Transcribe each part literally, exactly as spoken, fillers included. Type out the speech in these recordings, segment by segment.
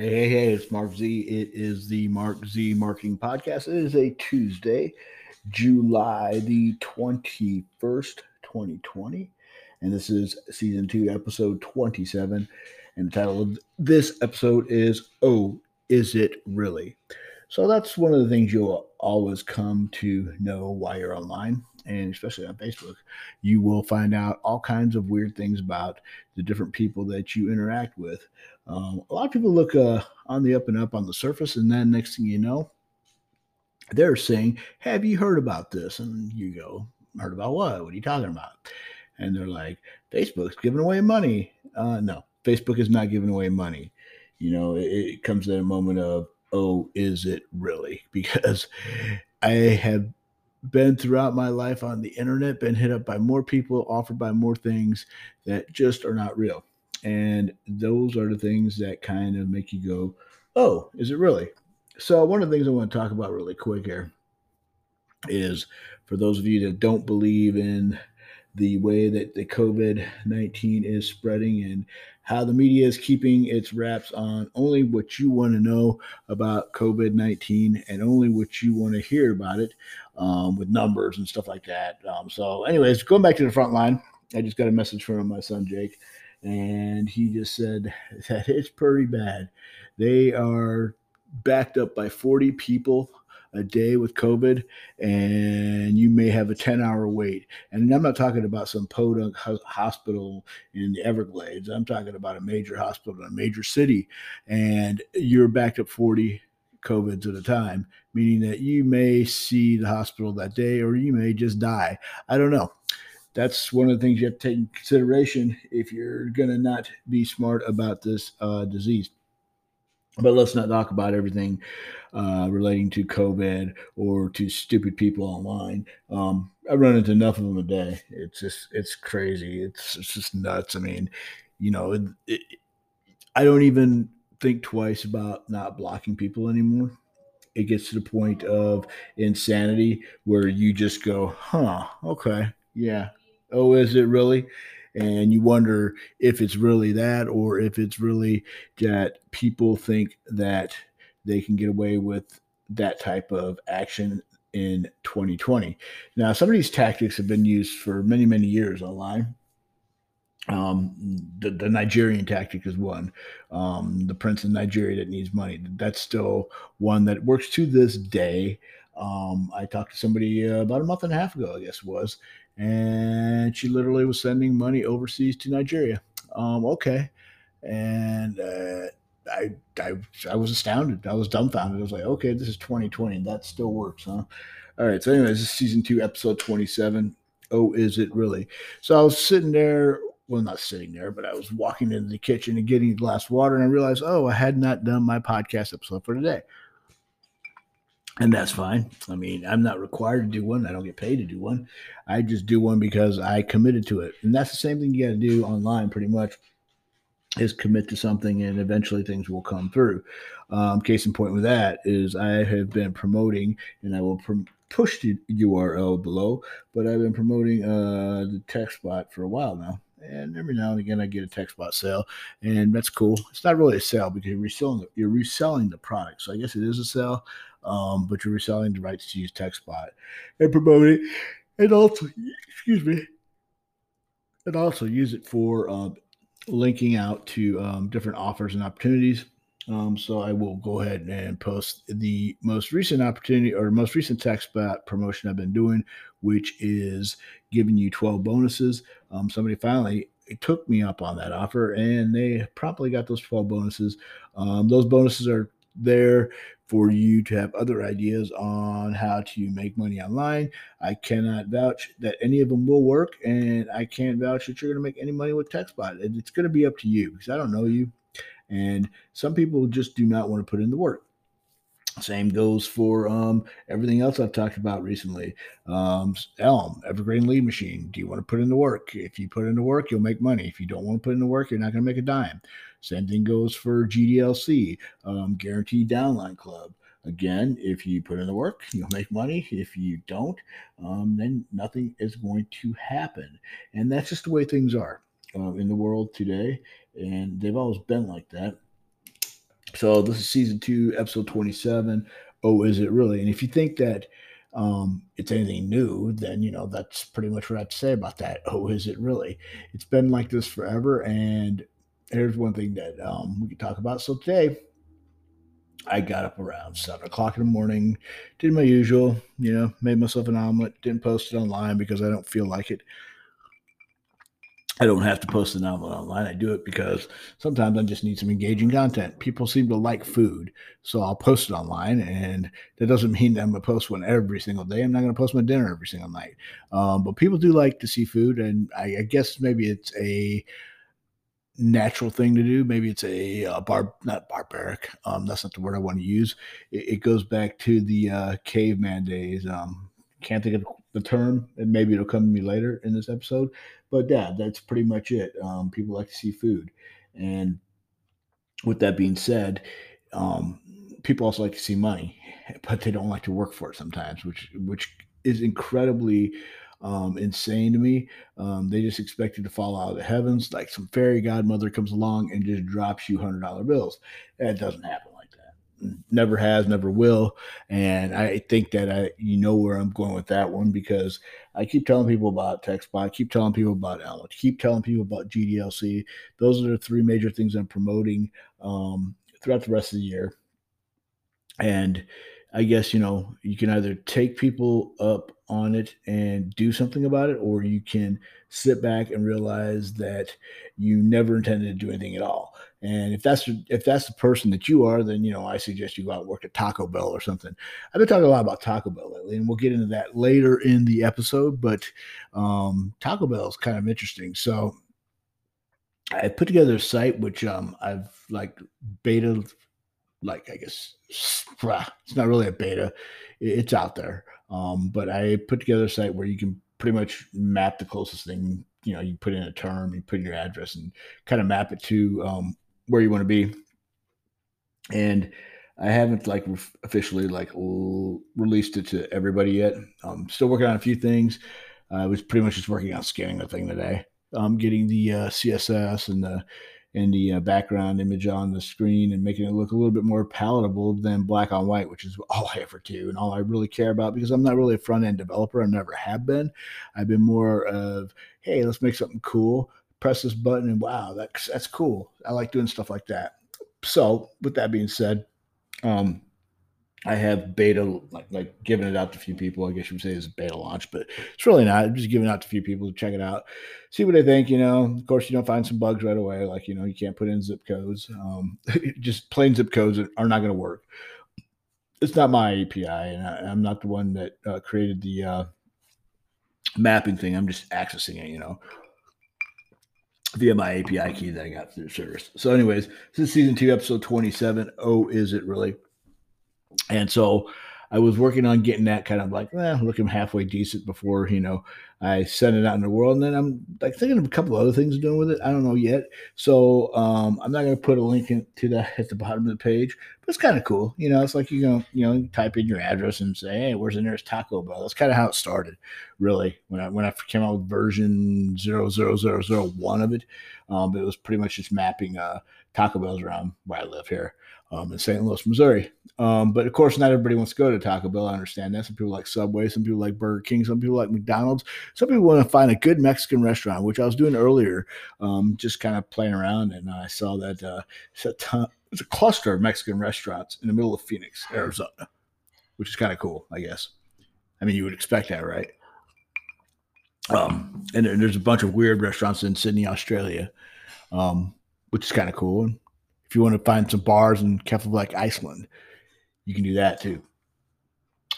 Hey, hey, hey, it's Mark Z. It is the Mark Z Marketing Podcast. It is a Tuesday, July the twenty-first, twenty twenty. And this is season two, episode twenty-seven. And the title of this episode is, Oh, Is It Really? So that's one of the things you'll always come to know while you're online, and especially on Facebook. You will find out all kinds of weird things about the different people that you interact with. Um, a lot of people look uh, on the up and up on the surface, and then next thing you know, they're saying, have you heard about this? And you go, heard about what? What are you talking about? And they're like, Facebook's giving away money. Uh, no, Facebook is not giving away money. You know, it, it comes at a moment of, oh, is it really? Because I have been throughout my life on the internet, been hit up by more people, offered by more things that just are not real. And those are the things that kind of make you go, oh, is it really? So one of the things I want to talk about really quick here is for those of you that don't believe in the way that the COVID nineteen is spreading and how the media is keeping its wraps on only what you want to know about COVID nineteen and only what you want to hear about it um, with numbers and stuff like that. Um, so anyways, going back to the front line, I just got a message from my son, Jake, and he just said that it's pretty bad. They are backed up by forty people a day with COVID, and you may have a ten hour wait. And I'm not talking about some podunk hospital in the Everglades. I'm talking about a major hospital in a major city, and you're backed up forty COVIDs at a time, meaning that you may see the hospital that day, or you may just die. I don't know. That's one of the things you have to take into consideration if you're going to not be smart about this uh, disease. But let's not talk about everything uh, relating to COVID or to stupid people online. Um, I run into enough of them a day. It's just, it's crazy. It's, it's just nuts. I mean, you know, it, it, I don't even think twice about not blocking people anymore. It gets to the point of insanity where you just go, huh, okay, yeah. Oh, is it really? And you wonder if it's really that, or if it's really that people think that they can get away with that type of action in twenty twenty. Now, some of these tactics have been used for many, many years online. Um, the, the Nigerian tactic is one. Um, the prince in Nigeria that needs money. That's still one that works to this day. Um, I talked to somebody uh, about a month and a half ago, I guess it was, and she literally was sending money overseas to Nigeria. Um, okay. And uh, I, I I was astounded. I was dumbfounded. I was like, okay, this is twenty twenty. And that still works, huh? All right. So anyways, this is season two, episode twenty-seven. Oh, is it really? So I was sitting there. Well, not sitting there, but I was walking into the kitchen and getting a glass of water. And I realized, oh, I had not done my podcast episode for today. And that's fine. I mean, I'm not required to do one. I don't get paid to do one. I just do one because I committed to it. And that's the same thing you got to do online pretty much, is commit to something, and eventually things will come through. Um, case in point with that is I have been promoting, and I will pr- push the U R L below, but I've been promoting uh, the TechSpot for a while now. And every now and again, I get a TechSpot sale, and that's cool. It's not really a sale because you're reselling the, you're reselling the product. So I guess it is a sale, um, but you're reselling the rights to use TechSpot and promote it, and also, excuse me, and also use it for uh, linking out to um, different offers and opportunities. Um, so I will go ahead and post the most recent opportunity or most recent TechSpot promotion I've been doing, which is giving you twelve bonuses. Um, somebody finally took me up on that offer, and they promptly got those twelve bonuses. Um, those bonuses are there for you to have other ideas on how to make money online. I cannot vouch that any of them will work, and I can't vouch that you're going to make any money with TechSpot. It's going to be up to you because I don't know you. And some people just do not want to put in the work. Same goes for um, everything else I've talked about recently. Um, Elm, Evergreen Lead Machine. Do you want to put in the work? If you put in the work, you'll make money. If you don't want to put in the work, you're not going to make a dime. Same thing goes for G D L C, um, Guaranteed Downline Club. Again, if you put in the work, you'll make money. If you don't, um, then nothing is going to happen. And that's just the way things are. Uh, in the world today, and they've always been like that. So this is season two, episode twenty-seven. Oh, is it really? And if you think that um, it's anything new, then, you know, that's pretty much what I have to say about that. Oh, is it really? It's been like this forever. And here's one thing that um, we could talk about. So today I got up around seven o'clock in the morning, did my usual, you know, made myself an omelet, didn't post it online because I don't feel like it. I don't have to post an omelet online. I do it because sometimes I just need some engaging content. People seem to like food, so I'll post it online, and that doesn't mean that I'm going to post one every single day. I'm not going to post my dinner every single night. Um, but people do like to see food, and I, I guess maybe it's a natural thing to do. Maybe it's a, a bar, not barbaric. Um, that's not the word I want to use. It, it goes back to the uh, caveman days. Um, can't think of the term, and maybe it'll come to me later in this episode, but yeah, that's pretty much it. Um, people like to see food. And with that being said, um, people also like to see money, but they don't like to work for it sometimes, which, which is incredibly um, insane to me. Um, they just expect you to fall out of the heavens. Like some fairy godmother comes along and just drops you hundred dollar bills. That doesn't happen. Never has, never will. And I think that I, you know where I'm going with that one, because I keep telling people about TechSpot, I keep telling people about Elm, keep telling people about G D L C. Those are the three major things I'm promoting um, throughout the rest of the year. And I guess, you know, you can either take people up on it and do something about it, or you can sit back and realize that you never intended to do anything at all. And if that's if that's the person that you are, then, you know, I suggest you go out and work at Taco Bell or something. I've been talking a lot about Taco Bell lately, and we'll get into that later in the episode. But um, Taco Bell is kind of interesting. So I put together a site, which um, I've like beta, like I guess it's not really a beta. It's out there. Um, but I put together a site where you can pretty much map the closest thing. You know, you put in a term, you put in your address, and kind of map it to um, where you want to be. And I haven't like re- officially like l- released it to everybody yet. I'm still working on a few things. I was pretty much just working on scanning the thing today. I'm getting the uh, C S S and the and the uh, background image on the screen and making it look a little bit more palatable than black on white, which is all I ever do and all I really care about, because I'm not really a front-end developer. I never have been. I've been more of, hey, let's make something cool. Press this button and wow, that's, that's cool. I like doing stuff like that. So with that being said, um, I have beta, like, like giving it out to a few people. I guess you would say it's a beta launch, but it's really not. I'm just giving it out to a few people to check it out, see what they think. You know, of course, you don't find some bugs right away. Like, you know, you can't put in zip codes. Um, just plain zip codes are not going to work. It's not my A P I, and I, I'm not the one that uh, created the uh, mapping thing. I'm just accessing it, you know, via my A P I key that I got through the service. So anyways, this is season two, episode twenty-seven. Oh, is it really? And so I was working on getting that kind of like, eh, looking halfway decent before, you know, I sent it out in the world. And then I'm like thinking of a couple of other things doing with it. I don't know yet. So um, I'm not going to put a link in, to that at the bottom of the page, but it's kind of cool. You know, it's like, you know, you know, you type in your address and say, hey, where's the nearest Taco Bell? That's kind of how it started, really. When I, when I came out with version zero zero zero zero one of it, um, it was pretty much just mapping uh, Taco Bells around where I live here. Um, in Saint Louis, Missouri. Um, but of course, not everybody wants to go to Taco Bell. I understand that. Some people like Subway. Some people like Burger King. Some people like McDonald's. Some people want to find a good Mexican restaurant, which I was doing earlier, um, just kind of playing around. And I saw that uh, it's a ton, it's a cluster of Mexican restaurants in the middle of Phoenix, Arizona, which is kind of cool, I guess. I mean, you would expect that, right? Um, and there's a bunch of weird restaurants in Sydney, Australia, um, which is kind of cool. And if you want to find some bars in Keflavik, Iceland, you can do that too.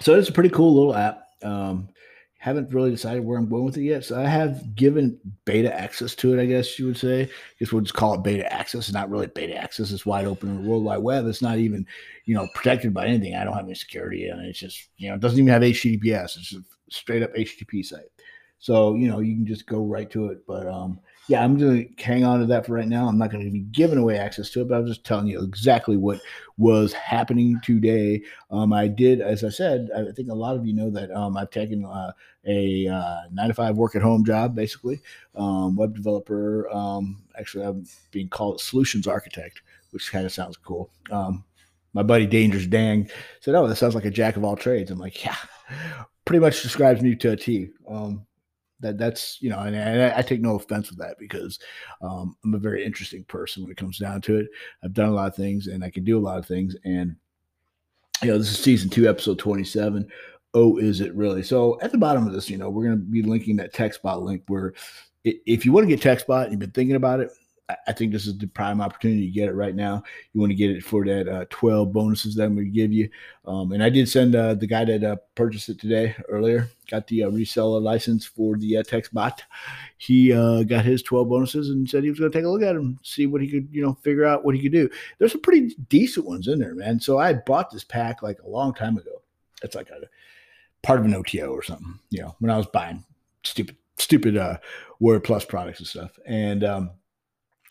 So it's a pretty cool little app. Um, haven't really decided where I'm going with it yet. So I have given beta access to it, I guess you would say. I guess we'll just call it beta access. It's not really beta access. It's wide open in the World Wide Web. It's not even, you know, protected by anything. I don't have any security. And it's just, you know, it doesn't even have H T T P S. It's a straight up H T T P site. So, you know, you can just go right to it. But um, yeah, I'm going to hang on to that for right now. I'm not going to be giving away access to it, but I'm just telling you exactly what was happening today. Um, I did, as I said, I think a lot of you know that um, I've taken uh, a uh, nine to five work-at-home job, basically, um, web developer. Um, actually, I'm being called a solutions architect, which kind of sounds cool. Um, my buddy Dangerous Dan said, "Oh, that sounds like a jack of all trades." I'm like, "Yeah, pretty much describes me to a T." Um, that that's you know, and, and I, I take no offense with that because um, I'm a very interesting person when it comes down to it. I've done a lot of things, and I can do a lot of things. And you know, this is season two, episode twenty-seven. Oh, is it really? So at the bottom of this, you know, we're going to be linking that TechSpot link where if you want to get TechSpot and you've been thinking about it, I think this is the prime opportunity to get it right now. You want to get it for that uh, twelve bonuses that I'm going to give you. Um, and I did send uh, the guy that uh, purchased it today earlier, got the uh, reseller license for the uh, TechSpot. He uh, got his twelve bonuses and said he was going to take a look at them, see what he could, you know, figure out what he could do. There's some pretty decent ones in there, man. So I bought this pack like a long time ago. It's like a part of an O T O or something, you know, when I was buying stupid, stupid uh, Word Plus products and stuff. And, um,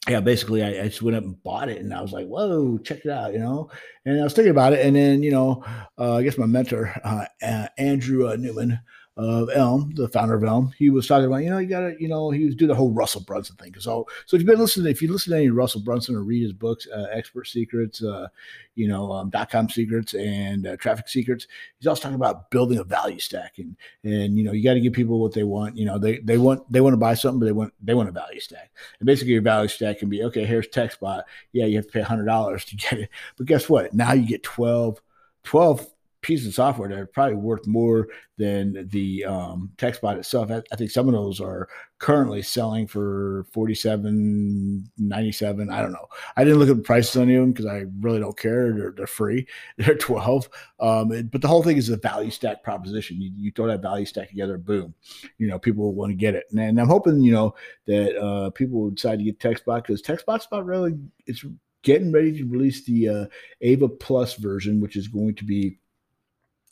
yeah, basically, I, I just went up and bought it, and I was like, "Whoa, check it out!" You know, and I was thinking about it, and then you know, uh, I guess my mentor, uh, uh, Andrew uh, Newman of Elm, the founder of Elm, he was talking about, you know, you got to, you know, he was doing the whole Russell Brunson thing. So, so if you've been listening, if you listen to any Russell Brunson or read his books, uh, Expert Secrets, uh, you know, um, Dot Com Secrets, and uh, Traffic Secrets, he's also talking about building a value stack, and and you know, you got to give people what they want. You know, they they want they want to buy something, but they want they want a value stack, and basically your value stack can be, okay, here's TechSpot. Yeah, you have to pay a hundred dollars to get it, but guess what? Now you get twelve, twelve. Pieces of software that are probably worth more than the um, TechSpot itself. I, I think some of those are currently selling for forty-seven ninety-seven. I don't know. I didn't look at the prices on any of them because I really don't care. They're, they're free. They're twelve. Um, it, but the whole thing is a value stack proposition. You, you throw that value stack together, boom. You know, people will want to get it. And, and I'm hoping, you know, that uh, people will decide to get TechSpot because TechSpot's about really it's getting ready to release the uh, Ava Plus version, which is going to be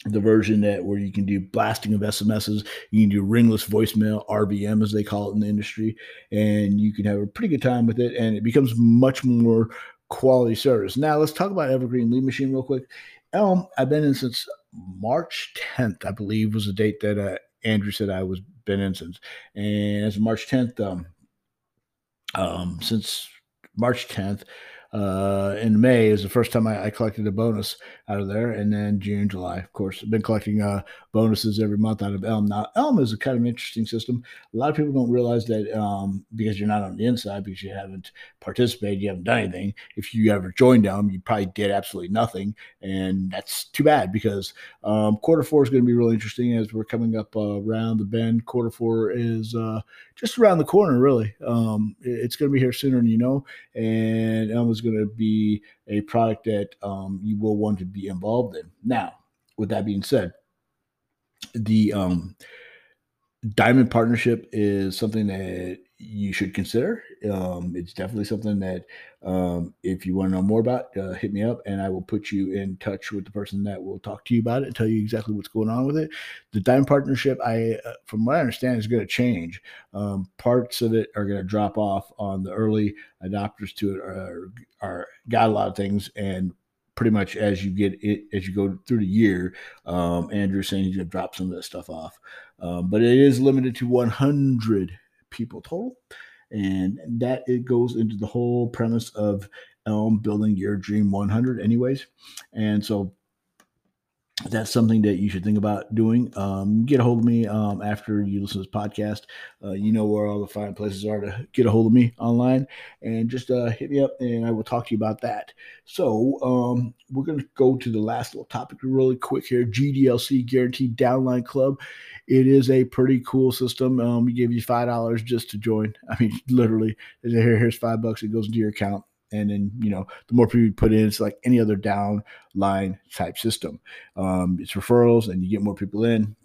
the version that where you can do blasting of S M Ses, you can do ringless voicemail, R B M as they call it in the industry, and you can have a pretty good time with it, and it becomes much more quality service. Now let's talk about Evergreen Lead Machine real quick. Elm, I've been in since March tenth, I believe was the date that uh, Andrew said I was been in since, and as March tenth, um, um, since March tenth, Uh, in May is the first time I, I collected a bonus out of there. And then June, July, of course, I've been collecting uh, bonuses every month out of Elm. Now, Elm is a kind of an interesting system. A lot of people don't realize that um, because you're not on the inside, because you haven't participated, you haven't done anything. If you ever joined Elm, you probably did absolutely nothing. And that's too bad because um, quarter four is going to be really interesting as we're coming up uh, around the bend. Quarter four is uh, just around the corner, really. Um, it, it's going to be here sooner than you know. And Elm is going to be a product that um, you will want to be involved in. Now, with that being said, the um, Diamond partnership is something that you should consider. Um, it's definitely something that um, if you want to know more about, uh, hit me up and I will put you in touch with the person that will talk to you about it and tell you exactly what's going on with it. The Diamond partnership, I, uh, from what I understand, is going to change. Um, parts of it are going to drop off on the early adopters to it are, are got a lot of things, and pretty much as you get it, as you go through the year, um, Andrew's saying he's going to drop some of that stuff off. Um, but it is limited to one hundred people total, and that it goes into the whole premise of Elm building your dream one hundred anyways. And so that's something that you should think about doing. Um, get a hold of me um, after you listen to this podcast. Uh, you know where all the fine places are to get a hold of me online, and just uh, hit me up and I will talk to you about that. So um, we're going to go to the last little topic really quick here. G D L C, Guaranteed Downline Club. It is a pretty cool system. Um, we give you five dollars just to join. I mean, literally, here, here's five bucks. It goes into your account. And then, you know, the more people you put in, it's like any other downline type system. Um, it's referrals, and you get more people in,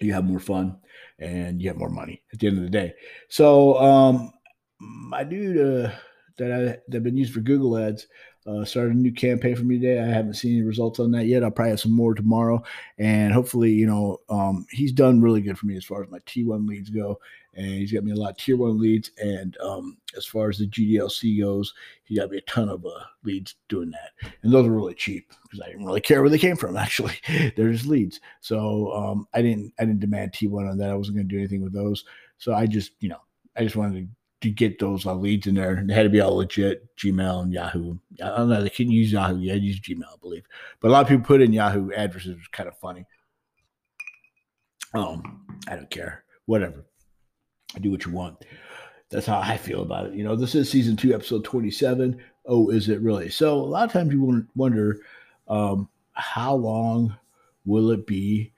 you have more fun, and you have more money at the end of the day. So um, my dude uh, that, I, that I've been used for Google ads uh, started a new campaign for me today. I haven't seen any results on that yet. I'll probably have some more tomorrow. And hopefully, you know, um, he's done really good for me as far as my T one leads go. And he's got me a lot of tier one leads. And um, as far as the G D L C goes, he got me a ton of uh, leads doing that. And those were really cheap because I didn't really care where they came from, actually. They're just leads. So um, I didn't I didn't demand T one on that. I wasn't going to do anything with those. So I just, you know, I just wanted to to get those uh, leads in there. And they had to be all legit, Gmail and Yahoo. I don't know. They couldn't use Yahoo. You had to use Gmail, I believe. But a lot of people put in Yahoo addresses, which is kind of funny. Um, I don't care. Whatever. Do what you want. That's how I feel about it. You know, this is season two, episode twenty-seven. Oh, is it really? So a lot of times you wonder, um, how long will it be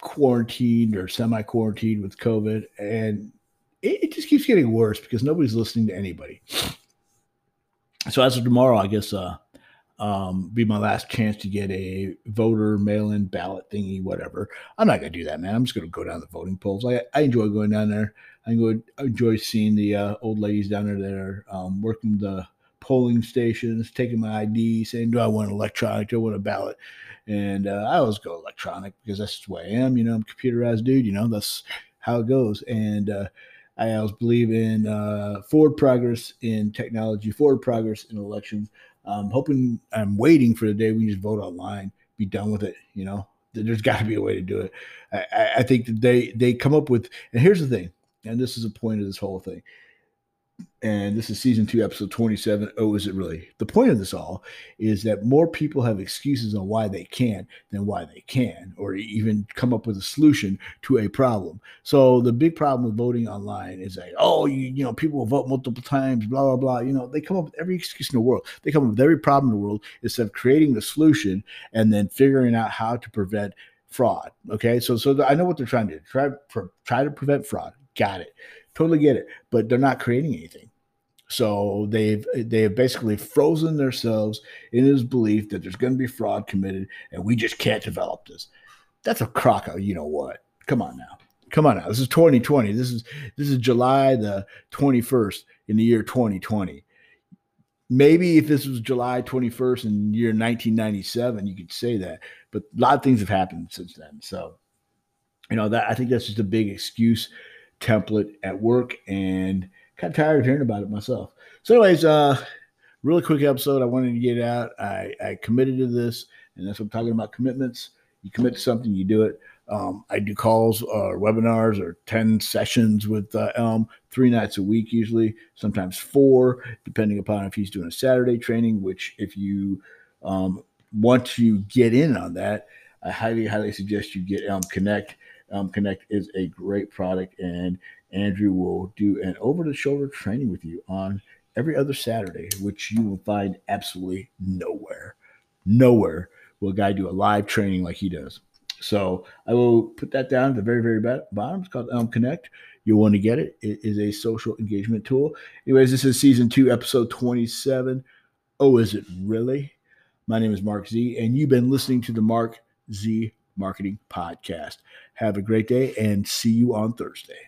quarantined or semi-quarantined with COVID? And it, it just keeps getting worse because nobody's listening to anybody. So as of tomorrow, I guess, uh, um, be my last chance to get a voter mail-in ballot thingy, whatever. I'm not going to do that, man. I'm just going to go down to the voting polls. I, I enjoy going down there. I enjoy seeing the uh, old ladies down there that are um, working the polling stations, taking my I D, saying, do I want an electronic? Do I want a ballot? And uh, I always go electronic because that's just the way I am. You know, I'm a computerized dude. You know, that's how it goes. And uh, I always believe in uh, forward progress in technology, forward progress in elections. I'm hoping, I'm waiting for the day we just vote online, be done with it. You know, there's got to be a way to do it. I, I think that they, they come up with, and here's the thing. And this is the point of this whole thing. And this is season two, episode twenty-seven. Oh, is it really? The point of this all is that more people have excuses on why they can't than why they can, or even come up with a solution to a problem. So the big problem with voting online is like, oh, you, you know, people will vote multiple times, blah, blah, blah. You know, they come up with every excuse in the world. They come up with every problem in the world instead of creating the solution and then figuring out how to prevent fraud. Okay. So, so I know what they're trying to do. Try, pre- try to prevent fraud. Got it. Totally get it. But they're not creating anything. So they've they have basically frozen themselves in this belief that there's going to be fraud committed and we just can't develop this. That's a crock of, you know what? Come on now. Come on now. This is twenty twenty. This is this is July the twenty-first in the year twenty twenty. Maybe if this was July twenty-first in the year nineteen ninety-seven, you could say that. But a lot of things have happened since then. So, you know, that I think that's just a big excuse template at work, and kind of tired of hearing about it myself. So anyways, uh, really quick episode. I wanted to get out. I, I committed to this, and that's what I'm talking about, commitments. You commit to something, you do it. Um, I do calls or webinars or ten sessions with uh, Elm three nights a week usually, sometimes four, depending upon if he's doing a Saturday training, which if you um, want to get in on that, I highly, highly suggest you get Elm Connect. Elm Connect is a great product, and Andrew will do an over-the-shoulder training with you on every other Saturday, which you will find absolutely nowhere. Nowhere will a guy do a live training like he does. So I will put that down at the very, very bottom. It's called Elm Connect. You'll want to get it. It is a social engagement tool. Anyways, this is season two, episode twenty-seven. Oh, is it really? My name is Mark Z, and you've been listening to the Mark Z Marketing Podcast. Have a great day and see you on Thursday.